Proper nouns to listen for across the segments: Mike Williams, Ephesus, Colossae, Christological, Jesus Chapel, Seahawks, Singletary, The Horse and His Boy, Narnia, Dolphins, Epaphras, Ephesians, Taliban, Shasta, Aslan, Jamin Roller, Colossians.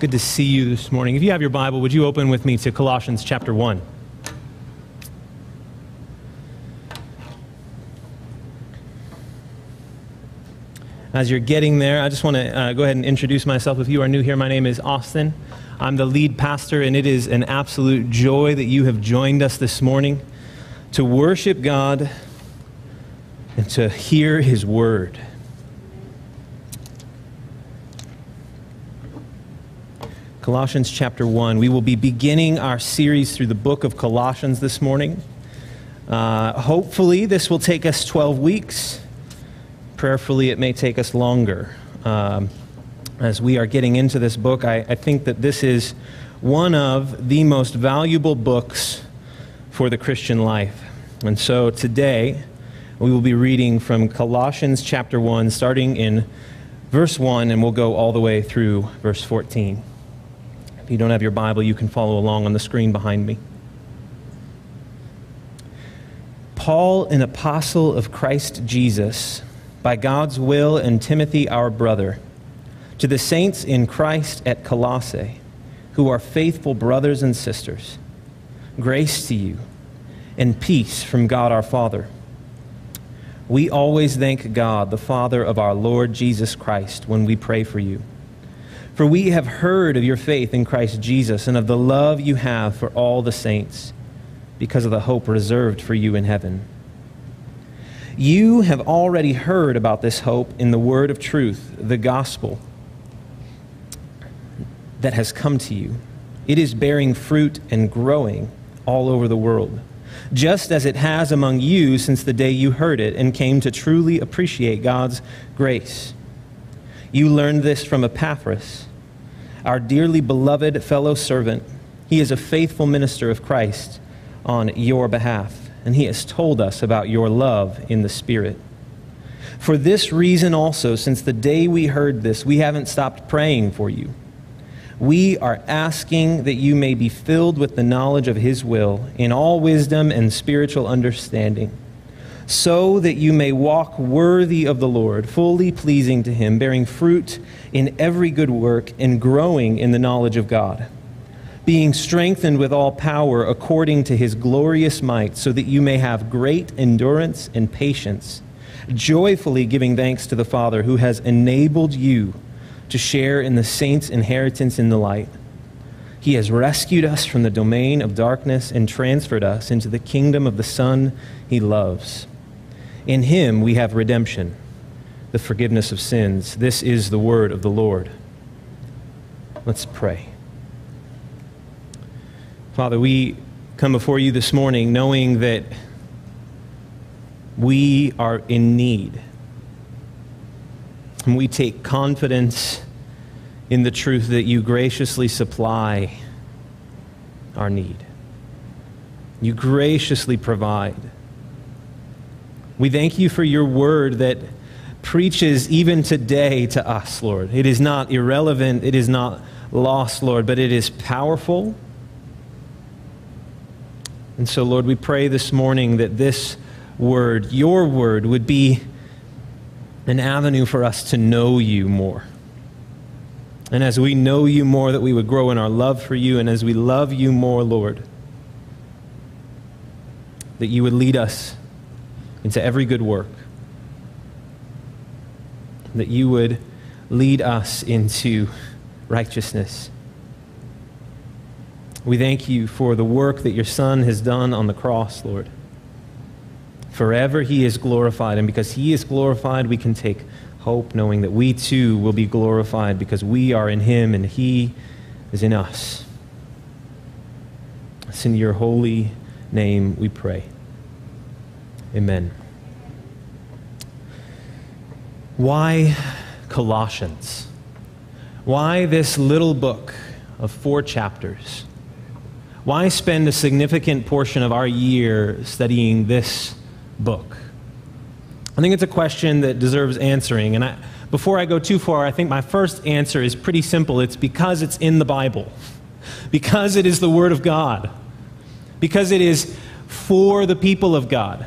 good to see you this morning. If you have your Bible, would you open with me to Colossians chapter 1? As you're getting there, I just want to go ahead and introduce myself. If you are new here, my name is Austin. I'm the lead pastor, and it is an absolute joy that you have joined us this morning to worship God and to hear His Word. Colossians chapter 1. We will be beginning our series through the book of Colossians this morning. Hopefully, this will take us 12 weeks. Prayerfully, it may take us longer. As we are getting into this book, I think that this is one of the most valuable books for the Christian life. And so today, we will be reading from Colossians chapter 1, starting in verse 1, and we'll go all the way through verse 14. If you don't have your Bible, you can follow along on the screen behind me. Paul, an apostle of Christ Jesus, by God's will, and Timothy, our brother, to the saints in Christ at Colossae, who are faithful brothers and sisters, grace to you and peace from God our Father. We always thank God, the Father of our Lord Jesus Christ, when we pray for you. For we have heard of your faith in Christ Jesus and of the love you have for all the saints because of the hope reserved for you in heaven. You have already heard about this hope in the word of truth, the gospel that has come to you. It is bearing fruit and growing all over the world, just as it has among you since the day you heard it and came to truly appreciate God's grace. You learned this from Epaphras, our dearly beloved fellow servant. He is a faithful minister of Christ on your behalf, and he has told us about your love in the Spirit. For this reason also, since the day we heard this, we haven't stopped praying for you. We are asking that you may be filled with the knowledge of His will in all wisdom and spiritual understanding, so that you may walk worthy of the Lord, fully pleasing to Him, bearing fruit in every good work and growing in the knowledge of God, being strengthened with all power according to His glorious might, so that you may have great endurance and patience, joyfully giving thanks to the Father who has enabled you to share in the saints' inheritance in the light. He has rescued us from the domain of darkness and transferred us into the kingdom of the Son He loves. In Him we have redemption, the forgiveness of sins. This is the word of the Lord. Let's pray. Father, we come before you this morning knowing that we are in need. And we take confidence in the truth that you graciously supply our need. You graciously provide. We thank you for your word that preaches even today to us, Lord. It is not irrelevant, it is not lost, Lord, but it is powerful. And so, Lord, we pray this morning that this word, your word, would be an avenue for us to know you more. And as we know you more, that we would grow in our love for you, and as we love you more, Lord, that you would lead us into every good work, that you would lead us into righteousness. We thank you for the work that your Son has done on the cross, Lord. Forever He is glorified, and because He is glorified, we can take hope, knowing that we too will be glorified because we are in Him and He is in us. It's in your holy name we pray. Amen. Why Colossians? Why this little book of 4 chapters? Why spend a significant portion of our year studying this book? I think it's a question that deserves answering, and before I go too far, I think my first answer is pretty simple. It's because it's in the Bible, because it is the Word of God, because it is for the people of God.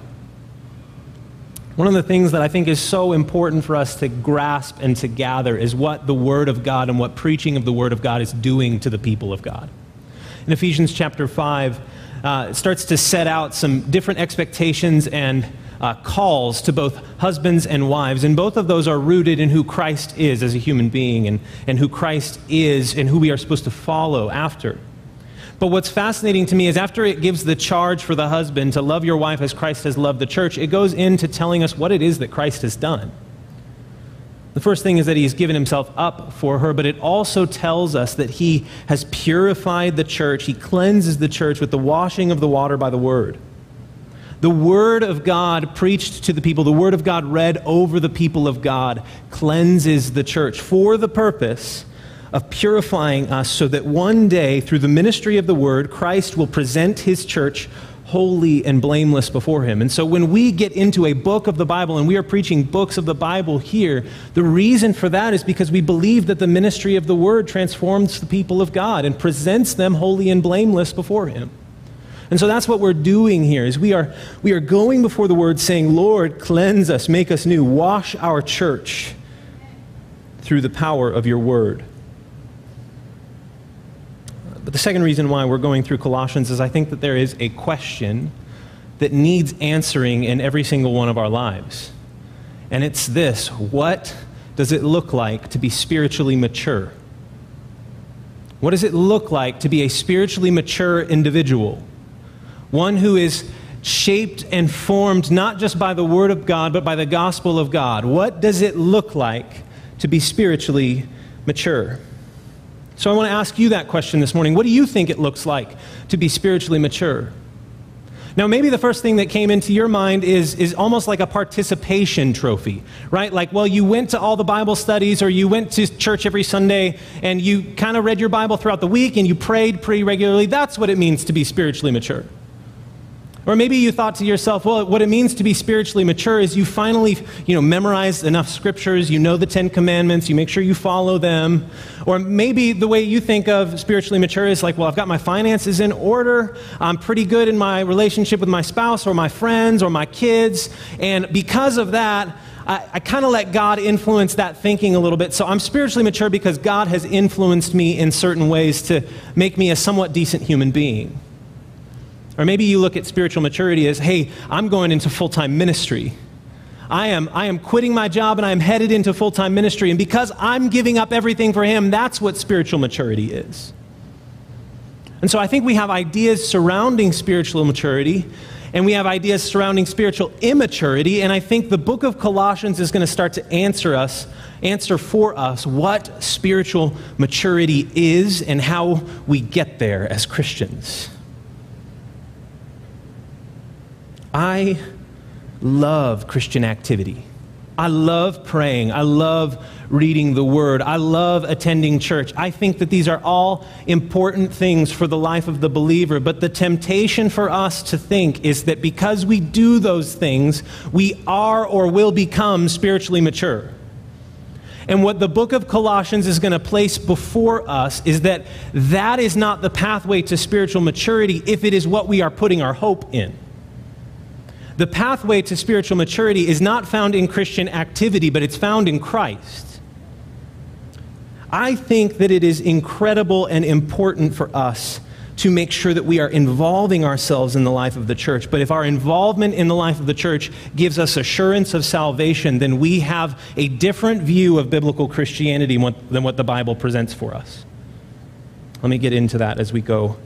One of the things that I think is so important for us to grasp and to gather is what the Word of God and what preaching of the Word of God is doing to the people of God. In Ephesians chapter 5, it starts to set out some different expectations and calls to both husbands and wives, and both of those are rooted in who Christ is as a human being and who Christ is and who we are supposed to follow after. But what's fascinating to me is after it gives the charge for the husband to love your wife as Christ has loved the church, it goes into telling us what it is that Christ has done. The first thing is that he's given himself up for her, but it also tells us that he has purified the church. He cleanses the church with the washing of the water by the word. The Word of God preached to the people, the Word of God read over the people of God, cleanses the church for the purpose of purifying us so that one day, through the ministry of the Word, Christ will present His church holy and blameless before Him. And so when we get into a book of the Bible, and we are preaching books of the Bible here, the reason for that is because we believe that the ministry of the Word transforms the people of God and presents them holy and blameless before Him. And so that's what we're doing here, is we are going before the Word saying, Lord, cleanse us, make us new, wash our church through the power of your Word. But the second reason why we're going through Colossians is I think that there is a question that needs answering in every single one of our lives. And it's this: what does it look like to be spiritually mature? What does it look like to be a spiritually mature individual? One who is shaped and formed not just by the Word of God, but by the gospel of God. What does it look like to be spiritually mature? So I want to ask you that question this morning. What do you think it looks like to be spiritually mature? Now, maybe the first thing that came into your mind is almost like a participation trophy, right? Like, well, you went to all the Bible studies, or you went to church every Sunday, and you kind of read your Bible throughout the week, and you prayed pretty regularly. That's what it means to be spiritually mature. Or maybe you thought to yourself, well, what it means to be spiritually mature is you finally, memorized enough scriptures, you know the 10 Commandments, you make sure you follow them. Or maybe the way you think of spiritually mature is like, well, I've got my finances in order, I'm pretty good in my relationship with my spouse or my friends or my kids, and because of that, I kind of let God influence that thinking a little bit, so I'm spiritually mature because God has influenced me in certain ways to make me a somewhat decent human being. Or maybe you look at spiritual maturity as, hey, I'm going into full-time ministry. I am quitting my job and I'm headed into full-time ministry. And because I'm giving up everything for Him, that's what spiritual maturity is. And so I think we have ideas surrounding spiritual maturity, and we have ideas surrounding spiritual immaturity. And I think the book of Colossians is going to start to answer for us what spiritual maturity is and how we get there as Christians. I love Christian activity. I love praying. I love reading the Word. I love attending church. I think that these are all important things for the life of the believer, but the temptation for us to think is that because we do those things, we are or will become spiritually mature. And what the book of Colossians is going to place before us is that that is not the pathway to spiritual maturity if it is what we are putting our hope in. The pathway to spiritual maturity is not found in Christian activity, but it's found in Christ. I think that it is incredible and important for us to make sure that we are involving ourselves in the life of the church. But if our involvement in the life of the church gives us assurance of salvation, then we have a different view of biblical Christianity than what the Bible presents for us. Let me get into that as we go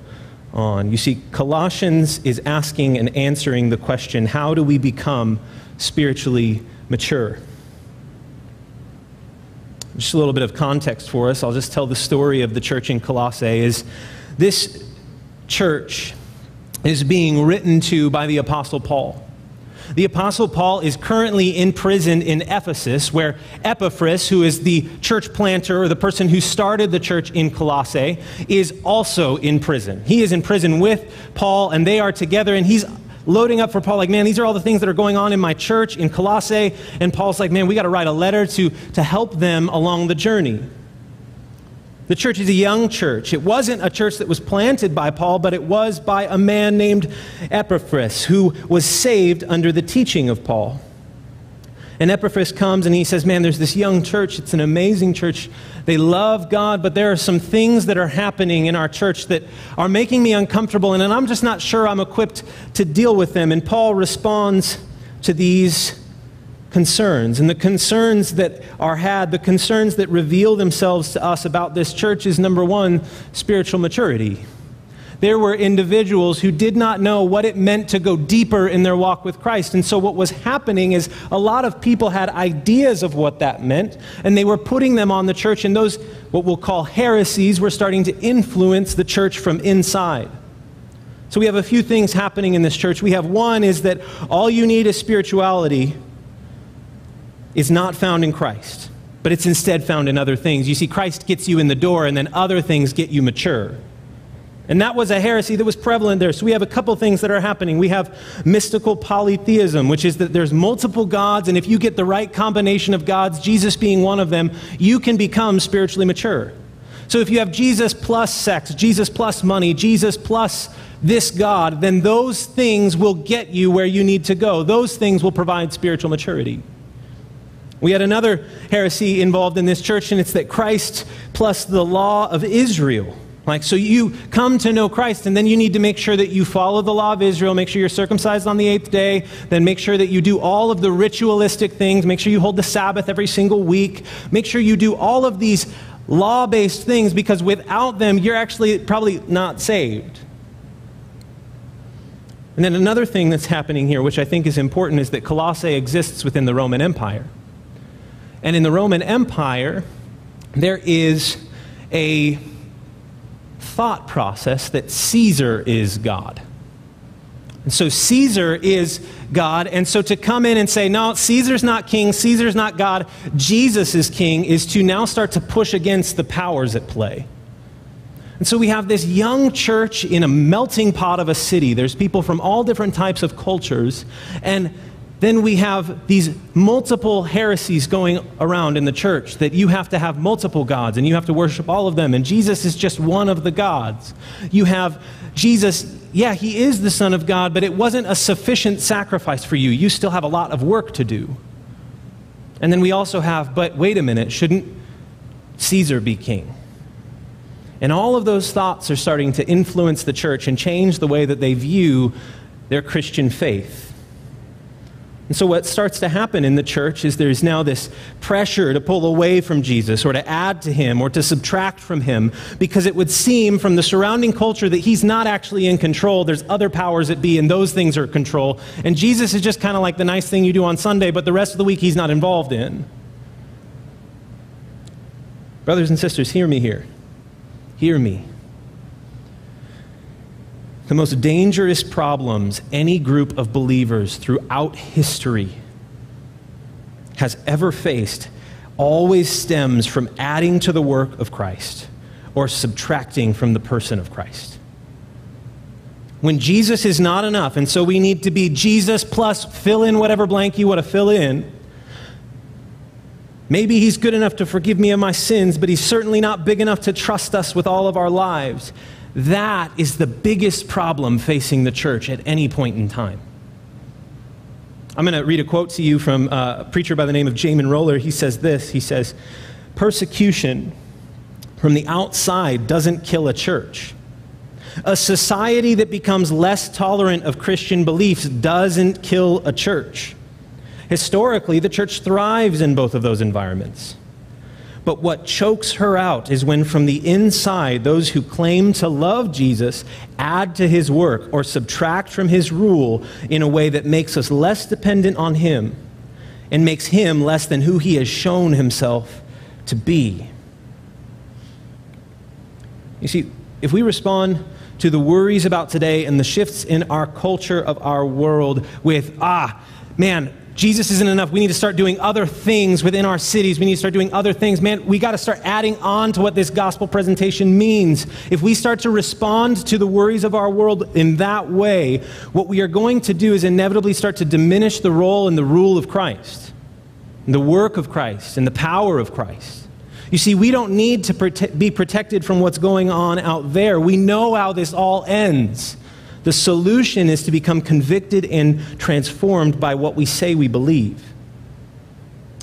on. You see, Colossians is asking and answering the question, how do we become spiritually mature? Just a little bit of context for us. I'll just tell the story of the church in Colossae. Is this church is being written to by the Apostle Paul. The Apostle Paul is currently imprisoned in Ephesus, where Epaphras, who is the church planter or the person who started the church in Colossae, is also in prison. He is in prison with Paul, and they are together, and he's loading up for Paul, like, man, these are all the things that are going on in my church in Colossae, and Paul's like, man, we got to write a letter to help them along the journey. The church is a young church. It wasn't a church that was planted by Paul, but it was by a man named Epaphras, who was saved under the teaching of Paul. And Epaphras comes and he says, man, there's this young church. It's an amazing church. They love God, but there are some things that are happening in our church that are making me uncomfortable, and I'm just not sure I'm equipped to deal with them. And Paul responds to these concerns. And the concerns that are had, the concerns that reveal themselves to us about this church is, number one, spiritual maturity. There were individuals who did not know what it meant to go deeper in their walk with Christ. And so what was happening is a lot of people had ideas of what that meant, and they were putting them on the church, and those, what we'll call heresies, were starting to influence the church from inside. So we have a few things happening in this church. We have one is that all you need is spirituality is not found in Christ, but it's instead found in other things. You see, Christ gets you in the door, and then other things get you mature. And that was a heresy that was prevalent there. So we have a couple things that are happening. We have mystical polytheism, which is that there's multiple gods, and if you get the right combination of gods, Jesus being one of them, you can become spiritually mature. So if you have Jesus plus sex, Jesus plus money, Jesus plus this God, then those things will get you where you need to go. Those things will provide spiritual maturity. We had another heresy involved in this church, and it's that Christ plus the law of Israel. Like, so you come to know Christ, and then you need to make sure that you follow the law of Israel, make sure you're circumcised on the 8th day, then make sure that you do all of the ritualistic things, make sure you hold the Sabbath every single week, make sure you do all of these law-based things, because without them, you're actually probably not saved. And then another thing that's happening here, which I think is important, is that Colossae exists within the Roman Empire. And in the Roman Empire, there is a thought process that Caesar is God. And so Caesar is God, and so to come in and say, no, Caesar's not king, Caesar's not God, Jesus is king, is to now start to push against the powers at play. And so we have this young church in a melting pot of a city. There's people from all different types of cultures, and then we have these multiple heresies going around in the church, that you have to have multiple gods, and you have to worship all of them, and Jesus is just one of the gods. You have Jesus, yeah, he is the Son of God, but it wasn't a sufficient sacrifice for you. You still have a lot of work to do. And then we also have, but wait a minute, shouldn't Caesar be king? And all of those thoughts are starting to influence the church and change the way that they view their Christian faith. And so what starts to happen in the church is there's now this pressure to pull away from Jesus, or to add to him, or to subtract from him, because it would seem from the surrounding culture that he's not actually in control. There's other powers at be, and those things are in control. And Jesus is just kind of like the nice thing you do on Sunday, but the rest of the week he's not involved in. Brothers and sisters, hear me here. Hear me. The most dangerous problems any group of believers throughout history has ever faced always stems from adding to the work of Christ or subtracting from the person of Christ. When Jesus is not enough, and so we need to be Jesus plus fill in whatever blank you want to fill in. Maybe he's good enough to forgive me of my sins, but he's certainly not big enough to trust us with all of our lives. That is the biggest problem facing the church at any point in time. I'm going to read a quote to you from a preacher by the name of Jamin Roller. He says this, he says, "Persecution from the outside doesn't kill a church. A society that becomes less tolerant of Christian beliefs doesn't kill a church. Historically, the church thrives in both of those environments. But what chokes her out is when from the inside those who claim to love Jesus add to his work or subtract from his rule in a way that makes us less dependent on him and makes him less than who he has shown himself to be." You see, if we respond to the worries about today and the shifts in our culture of our world with, man, Jesus isn't enough. We need to start doing other things within our cities. We need to start doing other things. Man, we got to start adding on to what this gospel presentation means. If we start to respond to the worries of our world in that way, what we are going to do is inevitably start to diminish the role and the rule of Christ, and the work of Christ, and the power of Christ. You see, we don't need to be protected from what's going on out there. We know how this all ends. The solution is to become convicted and transformed by what we say we believe.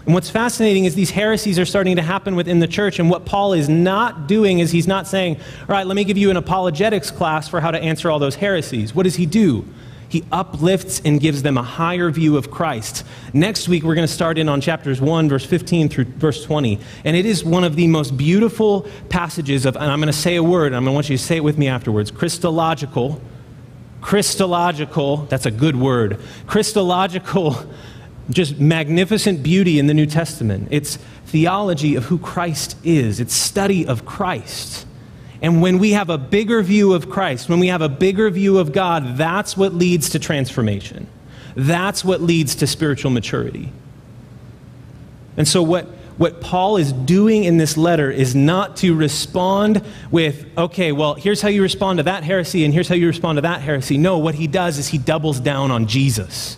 And what's fascinating is these heresies are starting to happen within the church, and what Paul is not doing is he's not saying, all right, let me give you an apologetics class for how to answer all those heresies. What does he do? He uplifts and gives them a higher view of Christ. Next week, we're going to start in on chapters 1, verse 15 through verse 20. And it is one of the most beautiful passages of, and I'm going to say a word, and I'm going to want you to say it with me afterwards, Christological. Christological, that's a good word. Christological, just magnificent beauty in the New Testament. It's theology of who Christ is. It's study of Christ. And when we have a bigger view of Christ, when we have a bigger view of God, that's what leads to transformation. That's what leads to spiritual maturity. And so what Paul is doing in this letter is not to respond with, okay, well, here's how you respond to that heresy, and here's how you respond to that heresy. No, what he does is he doubles down on Jesus.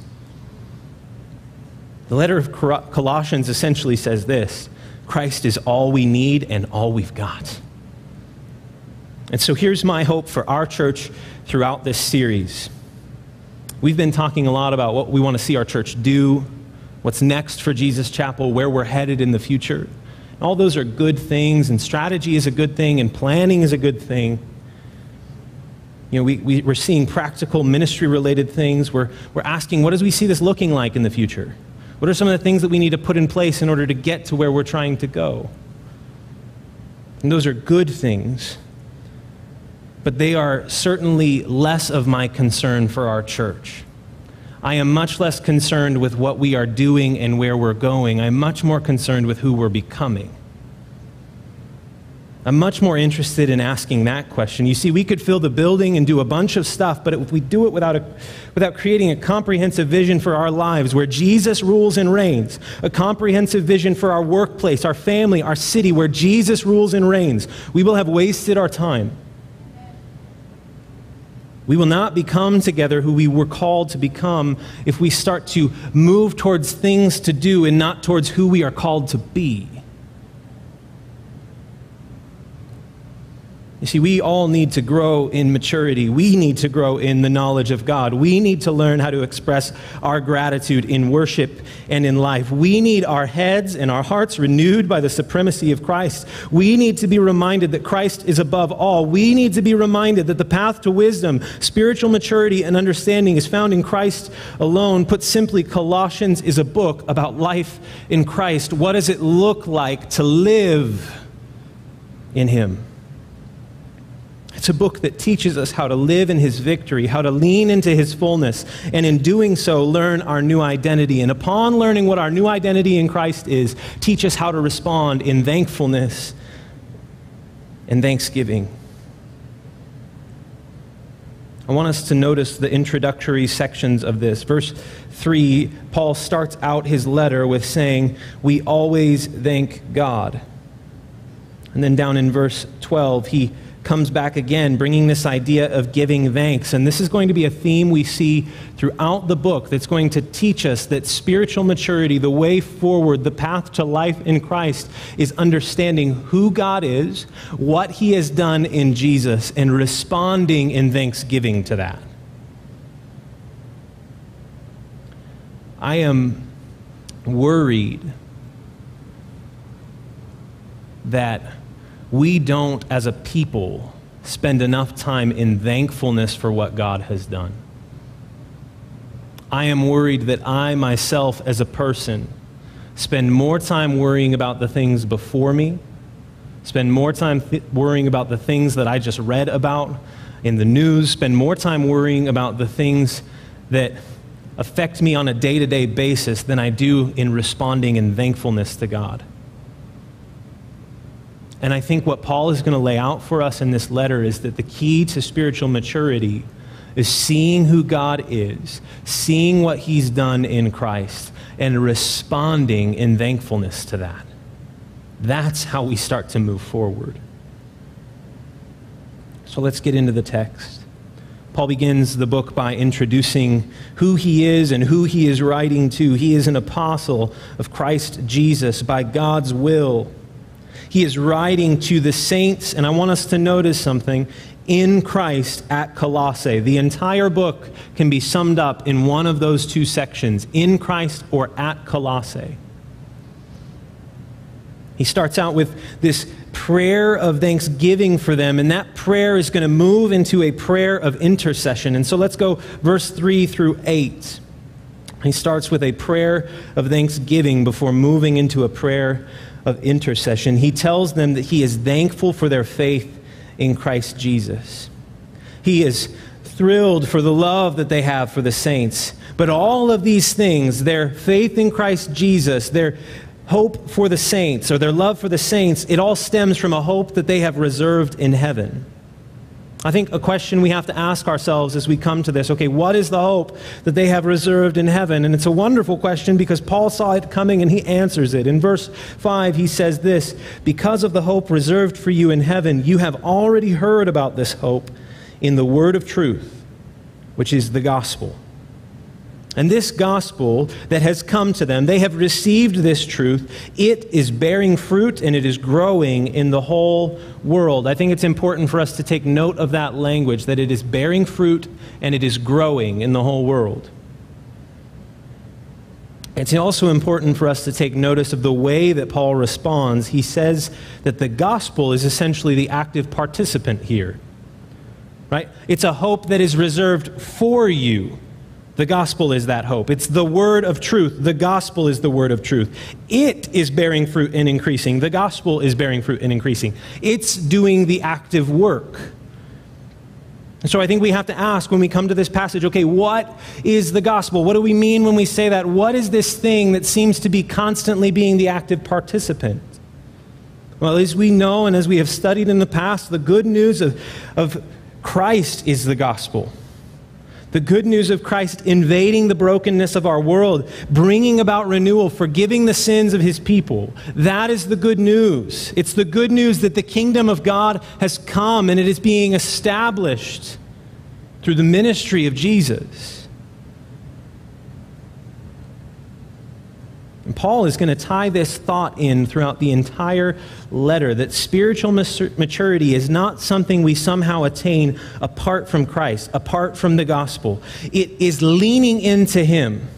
The letter of Colossians essentially says this: Christ is all we need and all we've got. And so here's my hope for our church throughout this series. We've been talking a lot about what we want to see our church do, what's next for Jesus Chapel, where we're headed in the future. And all those are good things, and strategy is a good thing, and planning is a good thing. You know, we're seeing practical ministry-related things. We're asking, what does we see this looking like in the future? What are some of the things that we need to put in place in order to get to where we're trying to go? And those are good things. But they are certainly less of my concern for our church. I am much less concerned with what we are doing and where we're going. I'm much more concerned with who we're becoming. I'm much more interested in asking that question. You see, we could fill the building and do a bunch of stuff, but if we do it without creating a comprehensive vision for our lives where Jesus rules and reigns, a comprehensive vision for our workplace, our family, our city, where Jesus rules and reigns, we will have wasted our time. We will not become together who we were called to become if we start to move towards things to do and not towards who we are called to be. You see, we all need to grow in maturity. We need to grow in the knowledge of God. We need to learn how to express our gratitude in worship and in life. We need our heads and our hearts renewed by the supremacy of Christ. We need to be reminded that Christ is above all. We need to be reminded that the path to wisdom, spiritual maturity, and understanding is found in Christ alone. Put simply, Colossians is a book about life in Christ. What does it look like to live in Him? It's a book that teaches us how to live in His victory, how to lean into His fullness, and in doing so, learn our new identity. And upon learning what our new identity in Christ is, teach us how to respond in thankfulness and thanksgiving. I want us to notice the introductory sections of this. Verse 3, Paul starts out his letter with saying, "We always thank God." And then down in verse 12, he comes back again, bringing this idea of giving thanks. And this is going to be a theme we see throughout the book that's going to teach us that spiritual maturity, the way forward, the path to life in Christ, is understanding who God is, what He has done in Jesus, and responding in thanksgiving to that. I am worried that we don't, as a people, spend enough time in thankfulness for what God has done. I am worried that I myself, as a person, spend more time worrying about the things before me, spend more time worrying about the things that I just read about in the news, spend more time worrying about the things that affect me on a day-to-day basis than I do in responding in thankfulness to God. And I think what Paul is going to lay out for us in this letter is that the key to spiritual maturity is seeing who God is, seeing what He's done in Christ, and responding in thankfulness to that. That's how we start to move forward. So let's get into the text. Paul begins the book by introducing who he is and who he is writing to. He is an apostle of Christ Jesus by God's will. He is writing to the saints, and I want us to notice something, in Christ at Colossae. The entire book can be summed up in one of those two sections, in Christ or at Colossae. He starts out with this prayer of thanksgiving for them, and that prayer is going to move into a prayer of intercession. And so let's go verse 3 through 8. He starts with a prayer of thanksgiving before moving into a prayer of intercession. He tells them that he is thankful for their faith in Christ Jesus. He is thrilled for the love that they have for the saints. But all of these things, their faith in Christ Jesus, their hope for the saints, or their love for the saints, it all stems from a hope that they have reserved in heaven. I think a question we have to ask ourselves as we come to this, okay, what is the hope that they have reserved in heaven? And it's a wonderful question because Paul saw it coming and he answers it. In verse 5, he says this, "Because of the hope reserved for you in heaven, you have already heard about this hope in the word of truth, which is the gospel." And this gospel that has come to them, they have received this truth. It is bearing fruit and it is growing in the whole world. I think it's important for us to take note of that language, that it is bearing fruit and it is growing in the whole world. It's also important for us to take notice of the way that Paul responds. He says that the gospel is essentially the active participant here, right? It's a hope that is reserved for you. The gospel is that hope. It's the word of truth. The gospel is the word of truth. It is bearing fruit and increasing. The gospel is bearing fruit and increasing. It's doing the active work. And so I think we have to ask when we come to this passage, okay, what is the gospel? What do we mean when we say that? What is this thing that seems to be constantly being the active participant? Well, as we know and as we have studied in the past, the good news of Christ is the gospel. The good news of Christ invading the brokenness of our world, bringing about renewal, forgiving the sins of his people. That is the good news. It's the good news that the kingdom of God has come and it is being established through the ministry of Jesus. And Paul is going to tie this thought in throughout the entire letter, that spiritual maturity is not something we somehow attain apart from Christ, apart from the gospel. It is leaning into him.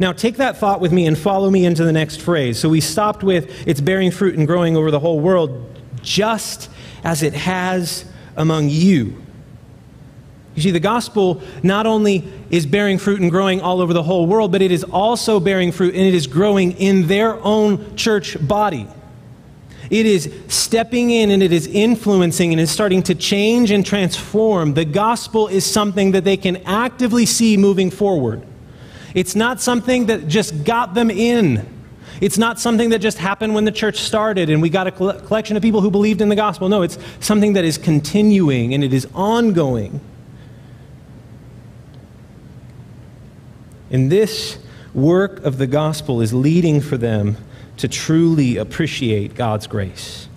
Now take that thought with me and follow me into the next phrase. So we stopped with, it's bearing fruit and growing over the whole world, just as it has among you. You see, the gospel not only is bearing fruit and growing all over the whole world, but it is also bearing fruit and it is growing in their own church body. It is stepping in and it is influencing and is starting to change and transform. The gospel is something that they can actively see moving forward. It's not something that just got them in. It's not something that just happened when the church started and we got a collection of people who believed in the gospel. No, it's something that is continuing and it is ongoing. And this work of the gospel is leading for them to truly appreciate God's grace.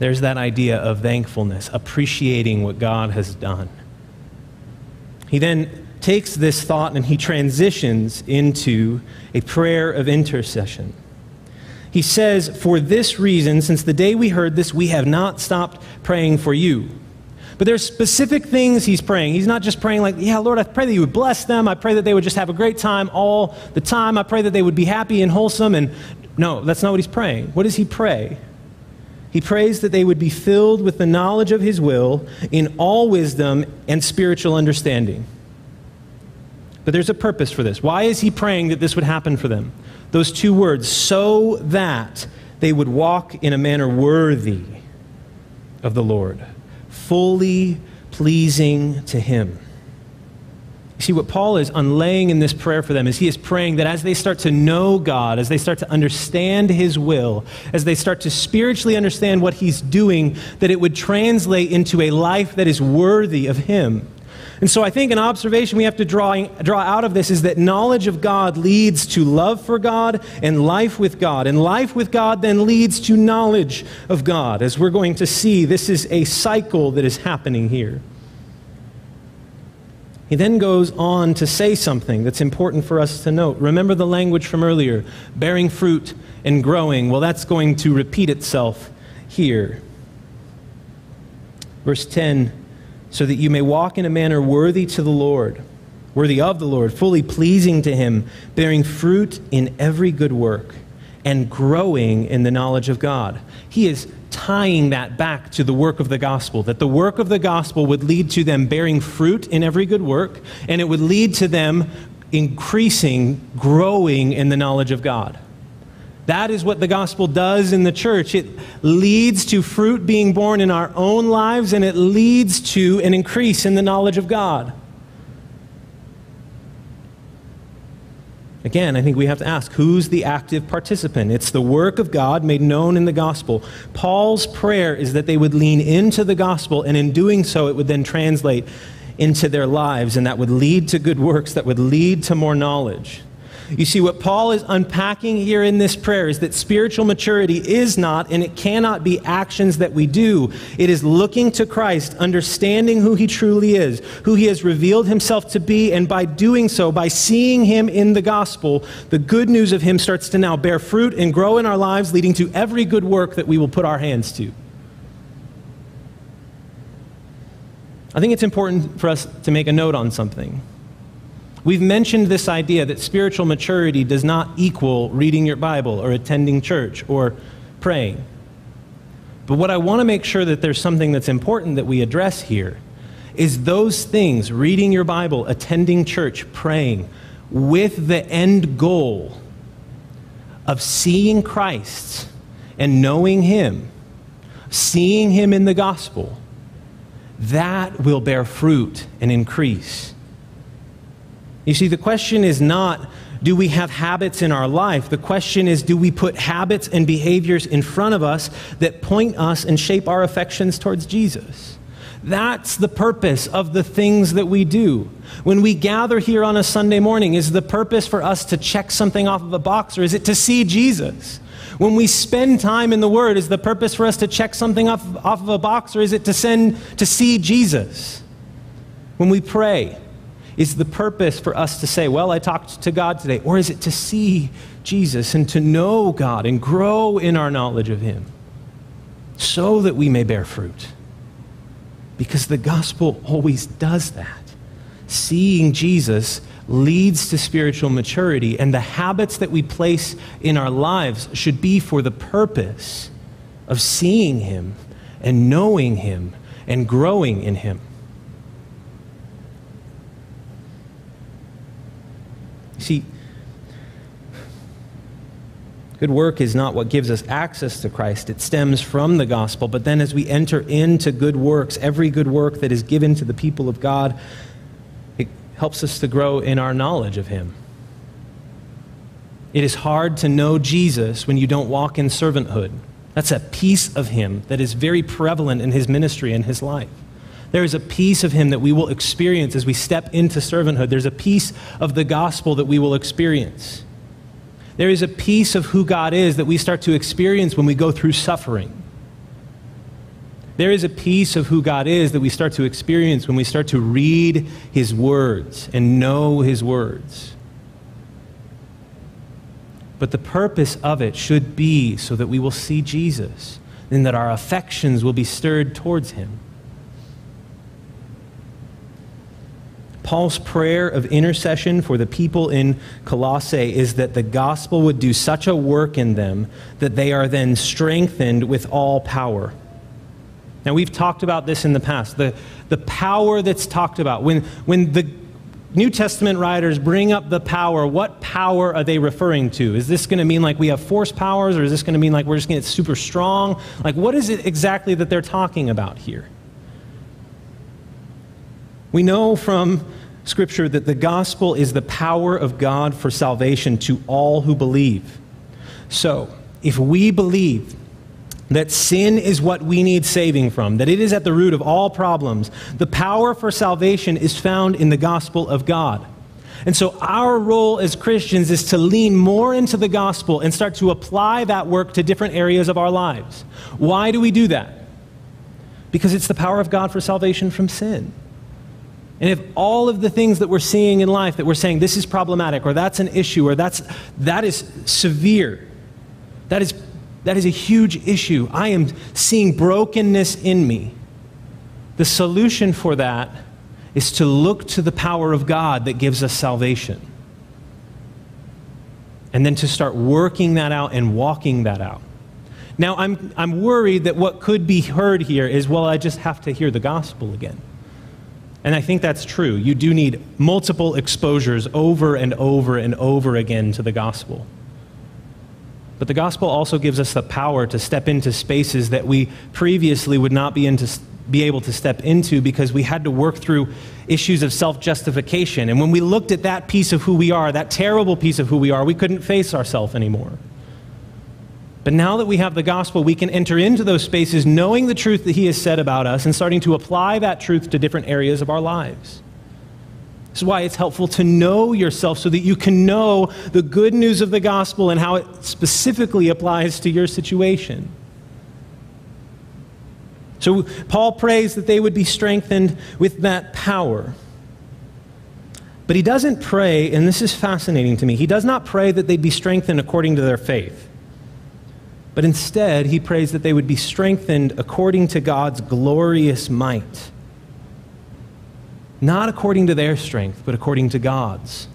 There's that idea of thankfulness, appreciating what God has done. He then takes this thought and he transitions into a prayer of intercession. He says, "For this reason, since the day we heard this, we have not stopped praying for you." But there's specific things he's praying. He's not just praying like, yeah, Lord, I pray that you would bless them. I pray that they would just have a great time all the time. I pray that they would be happy and wholesome. And no, that's not what he's praying. What does he pray? He prays that they would be filled with the knowledge of his will in all wisdom and spiritual understanding. But there's a purpose for this. Why is he praying that this would happen for them? Those two words, so that they would walk in a manner worthy of the Lord, fully pleasing to him. You see, what Paul is unlaying in this prayer for them is he is praying that as they start to know God, as they start to understand his will, as they start to spiritually understand what he's doing, that it would translate into a life that is worthy of him. And so I think an observation we have to draw out of this is that knowledge of God leads to love for God and life with God. And life with God then leads to knowledge of God. As we're going to see, this is a cycle that is happening here. He then goes on to say something that's important for us to note. Remember the language from earlier, bearing fruit and growing. Well, that's going to repeat itself here. Verse 10, "So that you may walk in a manner worthy of the Lord, fully pleasing to him, bearing fruit in every good work, and growing in the knowledge of God. He is tying that back to the work of the gospel, that the work of the gospel would lead to them bearing fruit in every good work, and it would lead to them increasing, growing in the knowledge of God. That is what the gospel does in the church. It leads to fruit being born in our own lives, and it leads to an increase in the knowledge of God. Again, I think we have to ask, who's the active participant? It's the work of God made known in the gospel. Paul's prayer is that they would lean into the gospel, and in doing so, it would then translate into their lives, and that would lead to good works, that would lead to more knowledge. You see, what Paul is unpacking here in this prayer is that spiritual maturity is not, and it cannot be, actions that we do. It is looking to Christ, understanding who he truly is, who he has revealed himself to be, and by doing so, by seeing him in the gospel, the good news of him starts to now bear fruit and grow in our lives, leading to every good work that we will put our hands to. I think it's important for us to make a note on something. We've mentioned this idea that spiritual maturity does not equal reading your Bible or attending church or praying. But what I want to make sure that there's something that's important that we address here is those things, reading your Bible, attending church, praying, with the end goal of seeing Christ and knowing him, seeing him in the gospel, that will bear fruit and increase. You see, the question is not, do we have habits in our life? The question is, do we put habits and behaviors in front of us that point us and shape our affections towards Jesus? That's the purpose of the things that we do. When we gather here on a Sunday morning, is the purpose for us to check something off of a box, or is it to see Jesus? When we spend time in the Word, is the purpose for us to check something off of a box, or is it to see Jesus? When we pray, is the purpose for us to say, well, I talked to God today, or is it to see Jesus and to know God and grow in our knowledge of him so that we may bear fruit? Because the gospel always does that. Seeing Jesus leads to spiritual maturity, and the habits that we place in our lives should be for the purpose of seeing him and knowing him and growing in him. See, good work is not what gives us access to Christ. It stems from the gospel. But then as we enter into good works, every good work that is given to the people of God, it helps us to grow in our knowledge of him. It is hard to know Jesus when you don't walk in servanthood. That's a piece of him that is very prevalent in his ministry and his life. There is a piece of him that we will experience as we step into servanthood. There's a piece of the gospel that we will experience. There is a piece of who God is that we start to experience when we go through suffering. There is a piece of who God is that we start to experience when we start to read his words and know his words. But the purpose of it should be so that we will see Jesus and that our affections will be stirred towards him. Paul's prayer of intercession for the people in Colossae is that the gospel would do such a work in them that they are then strengthened with all power. Now, we've talked about this in the past, the power that's talked about. When the New Testament writers bring up the power, what power are they referring to? Is this going to mean like we have force powers, or is this going to mean like we're just going to get super strong? Like, what is it exactly that they're talking about here? We know from Scripture that the gospel is the power of God for salvation to all who believe. So, if we believe that sin is what we need saving from, that it is at the root of all problems, the power for salvation is found in the gospel of God. And so our role as Christians is to lean more into the gospel and start to apply that work to different areas of our lives. Why do we do that? Because it's the power of God for salvation from sin. And if all of the things that we're seeing in life that we're saying this is problematic, or that's an issue, or that is severe, that is a huge issue, I am seeing brokenness in me, the solution for that is to look to the power of God that gives us salvation. and then to start working that out and walking that out. Now, I'm worried that what could be heard here is, well, I just have to hear the gospel again. And I think that's true. You do need multiple exposures over and over and over again to the gospel. But the gospel also gives us the power to step into spaces that we previously would not be able to step into because we had to work through issues of self-justification. And when we looked at that piece of who we are, that terrible piece of who we are, we couldn't face ourselves anymore. But now that we have the gospel, we can enter into those spaces knowing the truth that he has said about us and starting to apply that truth to different areas of our lives. This is why it's helpful to know yourself so that you can know the good news of the gospel and how it specifically applies to your situation. So Paul prays that they would be strengthened with that power. But he doesn't pray, and this is fascinating to me, he does not pray that they'd be strengthened according to their faith. But instead, he prays that they would be strengthened according to God's glorious might. Not according to their strength, but according to God's.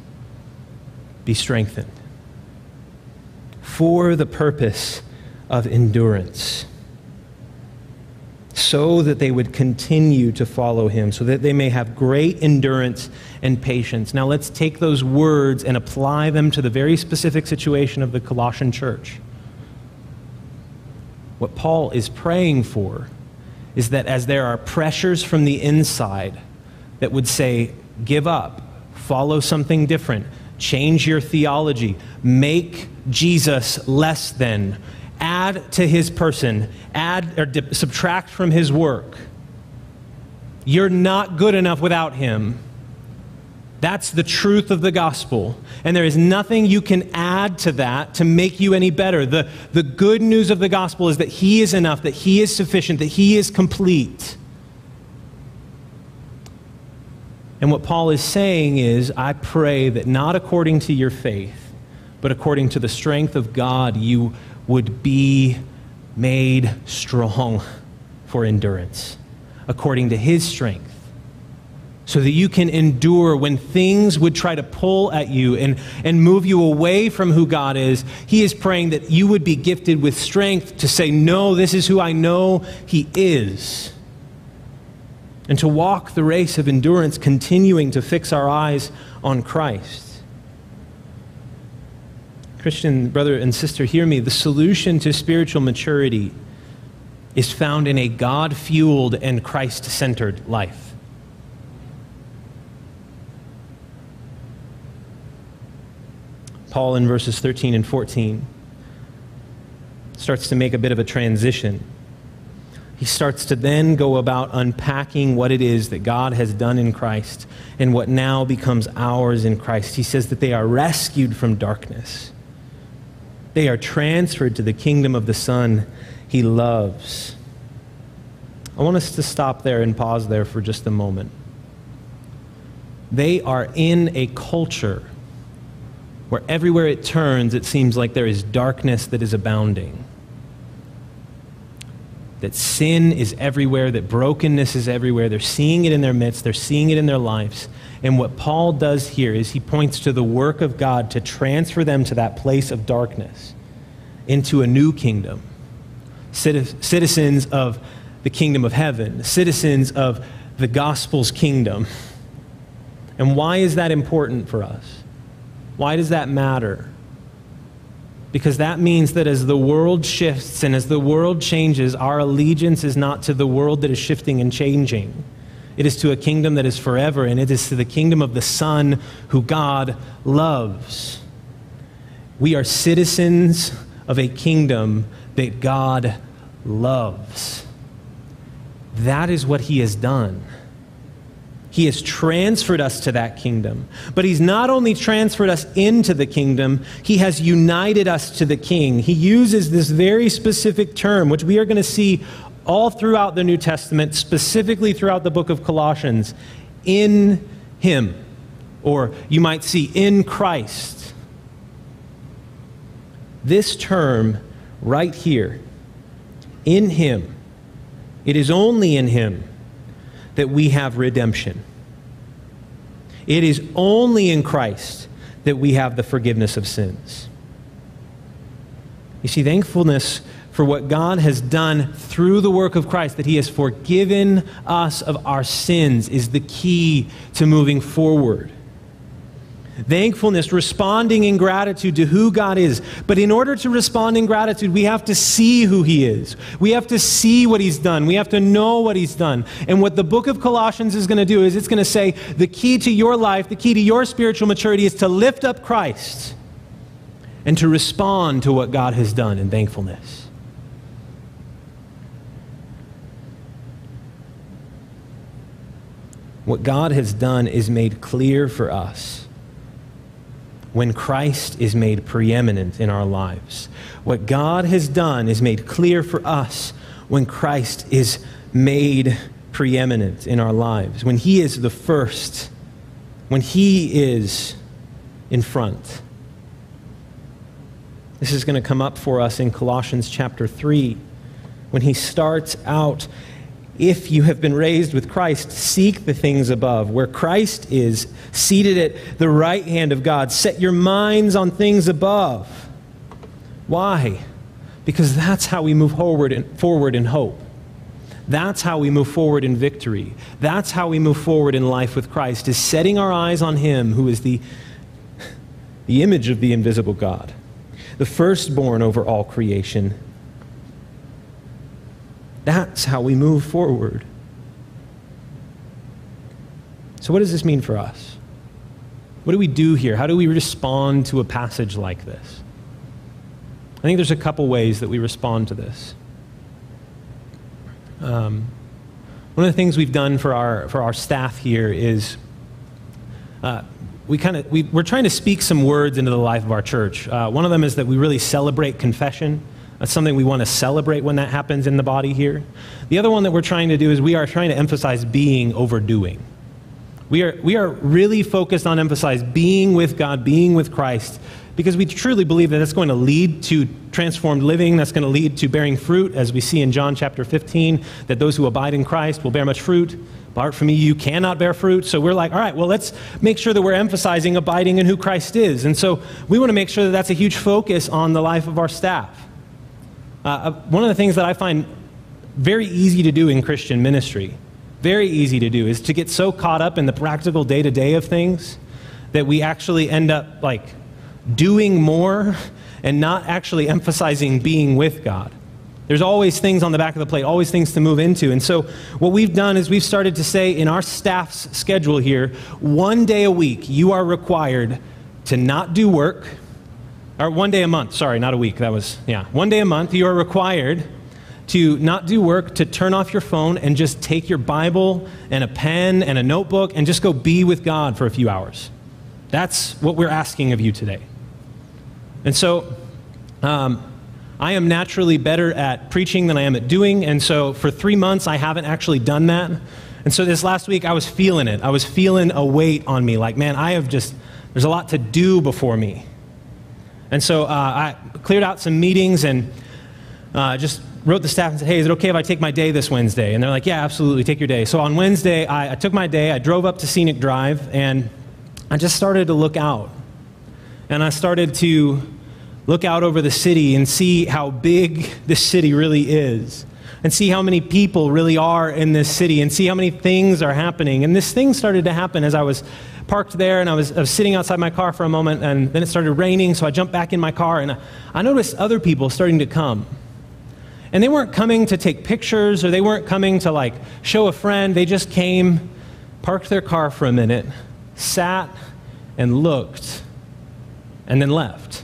Be strengthened. For the purpose of endurance. So that they would continue to follow him, so that they may have great endurance and patience. Now let's take those words and apply them to the very specific situation of the Colossian church. What Paul is praying for is that as there are pressures from the inside that would say, give up, follow something different, change your theology, make Jesus less than, add to his person, add or subtract from his work. You're not good enough without him. That's the truth of the gospel. And there is nothing you can add to that to make you any better. The good news of the gospel is that he is enough, that he is sufficient, that he is complete. And what Paul is saying is, I pray that not according to your faith, but according to the strength of God, you would be made strong for endurance, according to his strength. So that you can endure when things would try to pull at you and move you away from who God is. He is praying that you would be gifted with strength to say, no, this is who I know he is. And to walk the race of endurance, continuing to fix our eyes on Christ. Christian brother and sister, hear me. The solution to spiritual maturity is found in a God-fueled and Christ-centered life. Paul in verses 13 and 14 starts to make a bit of a transition. He starts to then go about unpacking what it is that God has done in Christ and what now becomes ours in Christ. He says that they are rescued from darkness. They are transferred to the kingdom of the Son he loves. I want us to stop there and pause there for just a moment. They are in a culture where everywhere it turns, it seems like there is darkness that is abounding. That sin is everywhere, that brokenness is everywhere. They're seeing it in their midst, they're seeing it in their lives. And what Paul does here is he points to the work of God to transfer them to that place of darkness into a new kingdom. Citizens of the kingdom of heaven, citizens of the gospel's kingdom. And why is that important for us? Why does that matter? Because that means that as the world shifts and as the world changes, our allegiance is not to the world that is shifting and changing. It is to a kingdom that is forever, and it is to the kingdom of the Son who God loves. We are citizens of a kingdom that God loves. That is what he has done. He has transferred us to that kingdom. But he's not only transferred us into the kingdom, he has united us to the king. He uses this very specific term, which we are going to see all throughout the New Testament, specifically throughout the book of Colossians, in him, or you might see in Christ. This term right here, in him, it is only in him that we have redemption. It is only in Christ that we have the forgiveness of sins. You see, thankfulness for what God has done through the work of Christ, that he has forgiven us of our sins, is the key to moving forward. Thankfulness, responding in gratitude to who God is. But in order to respond in gratitude, we have to see who he is. We have to see what he's done. We have to know what he's done. And what the book of Colossians is going to do is it's going to say the key to your life, the key to your spiritual maturity is to lift up Christ and to respond to what God has done in thankfulness. What God has done is made clear for us when Christ is made preeminent in our lives. What God has done is made clear for us when Christ is made preeminent in our lives, when he is the first, when he is in front. This is going to come up for us in Colossians chapter 3, when he starts out, if you have been raised with Christ, seek the things above, where Christ is seated at the right hand of God. Set your minds on things above. Why? Because that's how we move forward in hope. That's how we move forward in victory. That's how we move forward in life with Christ, is setting our eyes on him who is the image of the invisible God, the firstborn over all creation. That's how we move forward. So what does this mean for us? What do we do here? How do we respond to a passage like this? I think there's a couple ways that we respond to this. One of the things we've done for our staff here is we're trying to speak some words into the life of our church. One of them is that we really celebrate confession. That's something we want to celebrate when that happens in the body here. The other one that we're trying to do is we are trying to emphasize being over doing. We are really focused on emphasizing being with God, being with Christ, because we truly believe that that's going to lead to transformed living, that's going to lead to bearing fruit, as we see in John chapter 15, that those who abide in Christ will bear much fruit. Apart from me, you cannot bear fruit. So we're like, all right, well, let's make sure that we're emphasizing abiding in who Christ is. And so we want to make sure that that's a huge focus on the life of our staff. One of the things that I find very easy to do in Christian ministry, very easy to do, is to get so caught up in the practical day-to-day of things that we actually end up like doing more and not actually emphasizing being with God. There's always things on the back of the plate, always things to move into. And so what we've done is we've started to say in our staff's schedule here, one day a week you are required to not do work. Or one day a month, sorry, not a week, that was, yeah. One day a month, you are required to not do work, to turn off your phone and just take your Bible and a pen and a notebook and just go be with God for a few hours. That's what we're asking of you today. And so I am naturally better at preaching than I am at doing, and so for 3 months, I haven't actually done that. And so this last week, I was feeling it. I was feeling a weight on me, like, man, there's a lot to do before me. And so I cleared out some meetings and just wrote the staff and said, hey, is it okay if I take my day this Wednesday? And they're like, yeah, absolutely, take your day. So on Wednesday, I took my day, I drove up to Scenic Drive, and I just started to look out. And I started to look out over the city and see how big this city really is, and see how many people really are in this city, and see how many things are happening. And this thing started to happen as I was parked there, and I was sitting outside my car for a moment, and then it started raining, so I jumped back in my car, and I noticed other people starting to come. And they weren't coming to take pictures, or they weren't coming to, like, show a friend. They just came, parked their car for a minute, sat and looked, and then left.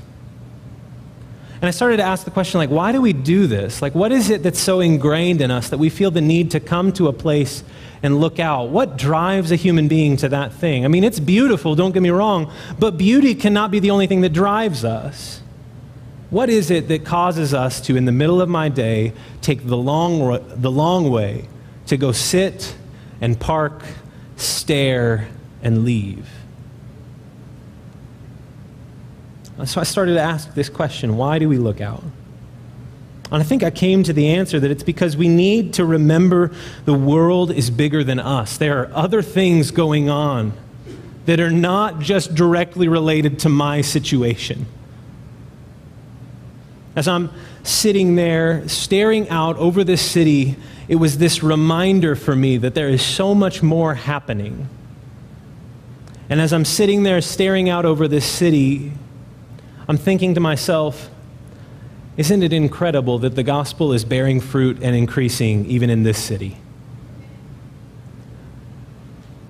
And I started to ask the question, like, why do we do this? Like, what is it that's so ingrained in us that we feel the need to come to a place and look out? What drives a human being to that thing? I mean, it's beautiful, don't get me wrong, but beauty cannot be the only thing that drives us. What is it that causes us to, in the middle of my day, take the long way to go sit and park, stare, and leave? So I started to ask this question, why do we look out? And I think I came to the answer that it's because we need to remember the world is bigger than us. There are other things going on that are not just directly related to my situation. As I'm sitting there staring out over this city, it was this reminder for me that there is so much more happening. And as I'm sitting there staring out over this city, I'm thinking to myself, isn't it incredible that the gospel is bearing fruit and increasing even in this city?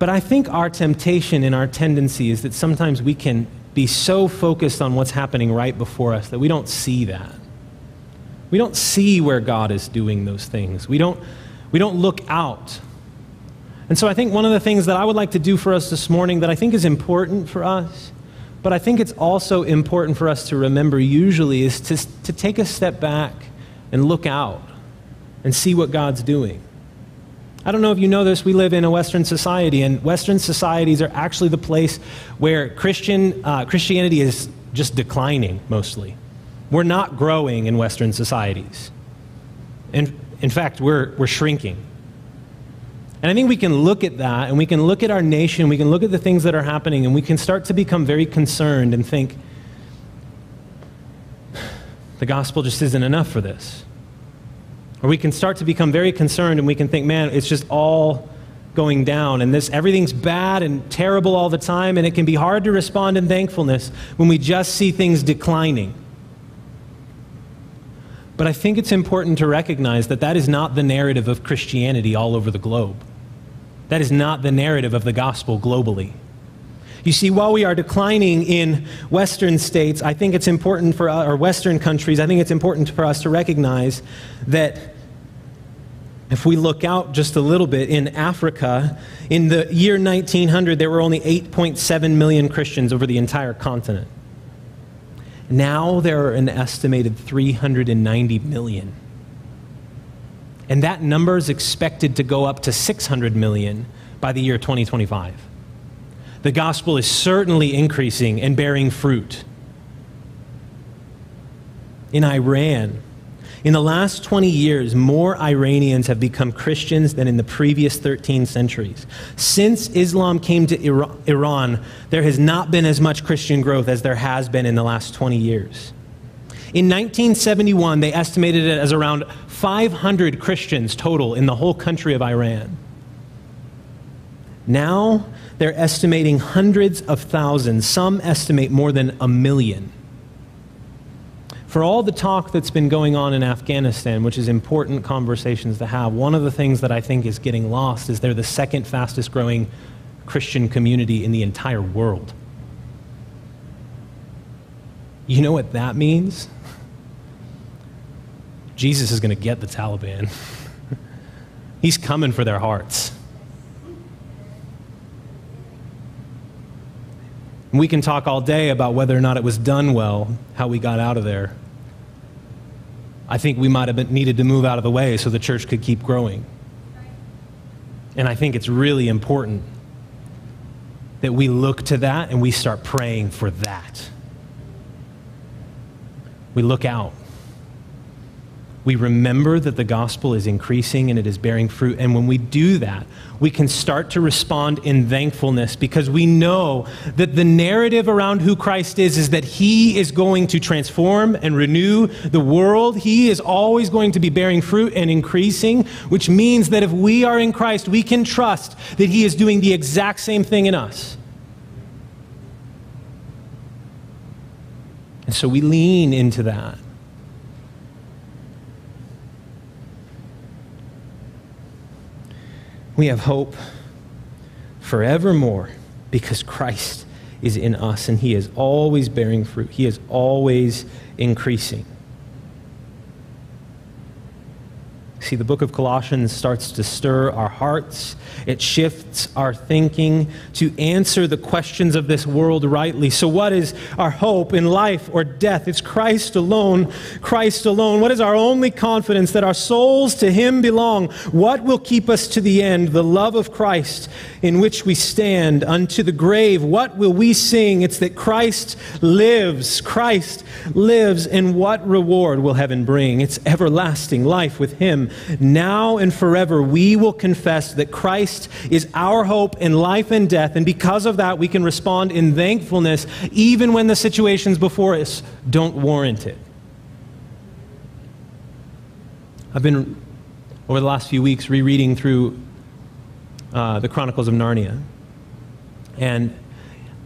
But I think our temptation and our tendency is that sometimes we can be so focused on what's happening right before us that we don't see that. We don't see where God is doing those things. We don't look out. And so I think one of the things that I would like to do for us this morning that I think is important for us, but I think it's also important for us to remember usually, is to take a step back and look out and see what God's doing. I don't know if you know this, we live in a Western society, and Western societies are actually the place where Christianity is just declining mostly. We're not growing in Western societies. In fact, we're shrinking. And I think we can look at that, and we can look at our nation, we can look at the things that are happening, and we can start to become very concerned and think, the gospel just isn't enough for this. Or we can start to become very concerned and we can think, man, it's just all going down and everything's bad and terrible all the time, and it can be hard to respond in thankfulness when we just see things declining. But I think it's important to recognize that that is not the narrative of Christianity all over the globe. That is not the narrative of the gospel globally. You see, while we are declining in Western states, I think it's important for our Western countries, I think it's important for us to recognize that if we look out just a little bit in Africa, in the year 1900, there were only 8.7 million Christians over the entire continent. Now there are an estimated 390 million. And that number is expected to go up to 600 million by the year 2025. The gospel is certainly increasing and bearing fruit. In Iran, in the last 20 years, more Iranians have become Christians than in the previous 13 centuries. Since Islam came to Iran, there has not been as much Christian growth as there has been in the last 20 years. In 1971, they estimated it as around 500 Christians total in the whole country of Iran. Now, they're estimating hundreds of thousands. Some estimate more than a million. For all the talk that's been going on in Afghanistan, which is important conversations to have, one of the things that I think is getting lost is they're the second fastest growing Christian community in the entire world. You know what that means? Jesus is going to get the Taliban. He's coming for their hearts. We can talk all day about whether or not it was done well, how we got out of there. I think we might have needed to move out of the way so the church could keep growing. And I think it's really important that we look to that and we start praying for that. We look out. We remember that the gospel is increasing and it is bearing fruit. And when we do that, we can start to respond in thankfulness because we know that the narrative around who Christ is that he is going to transform and renew the world. He is always going to be bearing fruit and increasing, which means that if we are in Christ, we can trust that he is doing the exact same thing in us. And so we lean into that. We have hope forevermore because Christ is in us and he is always bearing fruit. He is always increasing. See, the book of Colossians starts to stir our hearts. It shifts our thinking to answer the questions of this world rightly. So what is our hope in life or death? It's Christ alone, Christ alone. What is our only confidence that our souls to him belong? What will keep us to the end? The love of Christ in which we stand unto the grave. What will we sing? It's that Christ lives, and what reward will heaven bring? It's everlasting life with him. Now and forever, we will confess that Christ is our hope in life and death, and because of that, we can respond in thankfulness even when the situations before us don't warrant it. I've been, over the last few weeks, rereading through the Chronicles of Narnia. And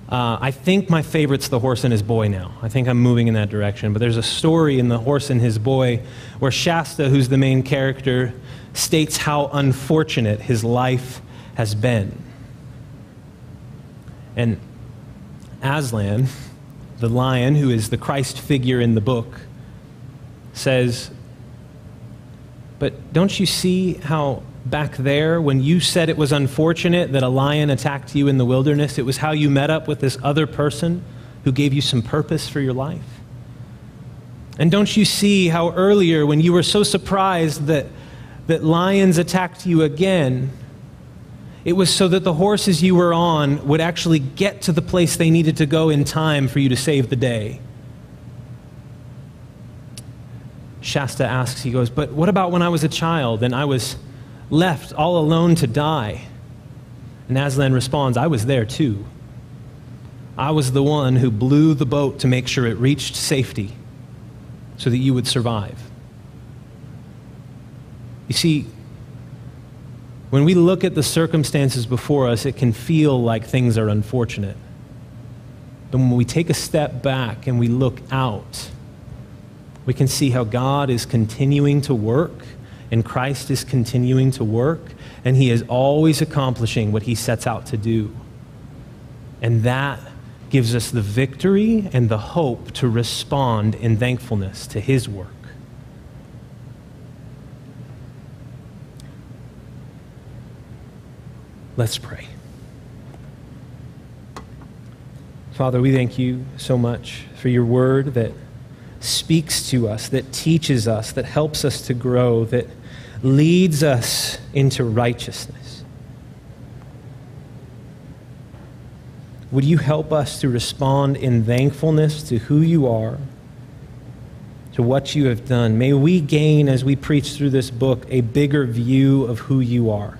I think my favorite's The Horse and His Boy now. I think I'm moving in that direction. But there's a story in The Horse and His Boy where Shasta, who's the main character, states how unfortunate his life has been. And Aslan, the lion, who is the Christ figure in the book, says, "But don't you see how back there, when you said it was unfortunate that a lion attacked you in the wilderness, it was how you met up with this other person who gave you some purpose for your life? And don't you see how earlier, when you were so surprised that lions attacked you again, it was so that the horses you were on would actually get to the place they needed to go in time for you to save the day?" Shasta asks, he goes, "But what about when I was a child and I was left all alone to die?" And Aslan responds, "I was there too. I was the one who blew the boat to make sure it reached safety so that you would survive." You see, when we look at the circumstances before us, it can feel like things are unfortunate. But when we take a step back and we look out, we can see how God is continuing to work, and Christ is continuing to work, and He is always accomplishing what He sets out to do. And that gives us the victory and the hope to respond in thankfulness to His work. Let's pray. Father, we thank You so much for Your word that speaks to us, that teaches us, that helps us to grow, that leads us into righteousness. Would You help us to respond in thankfulness to who You are, to what You have done? May we gain, as we preach through this book, a bigger view of who You are.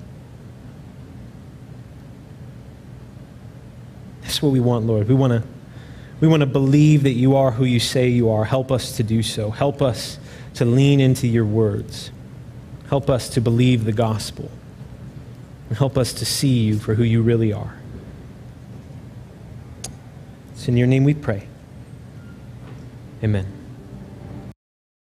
That's what we want, Lord. We want to believe that You are who You say You are. Help us to do so. Help us to lean into Your words. Help us to believe the gospel. And help us to see You for who You really are. It's in Your name we pray. Amen.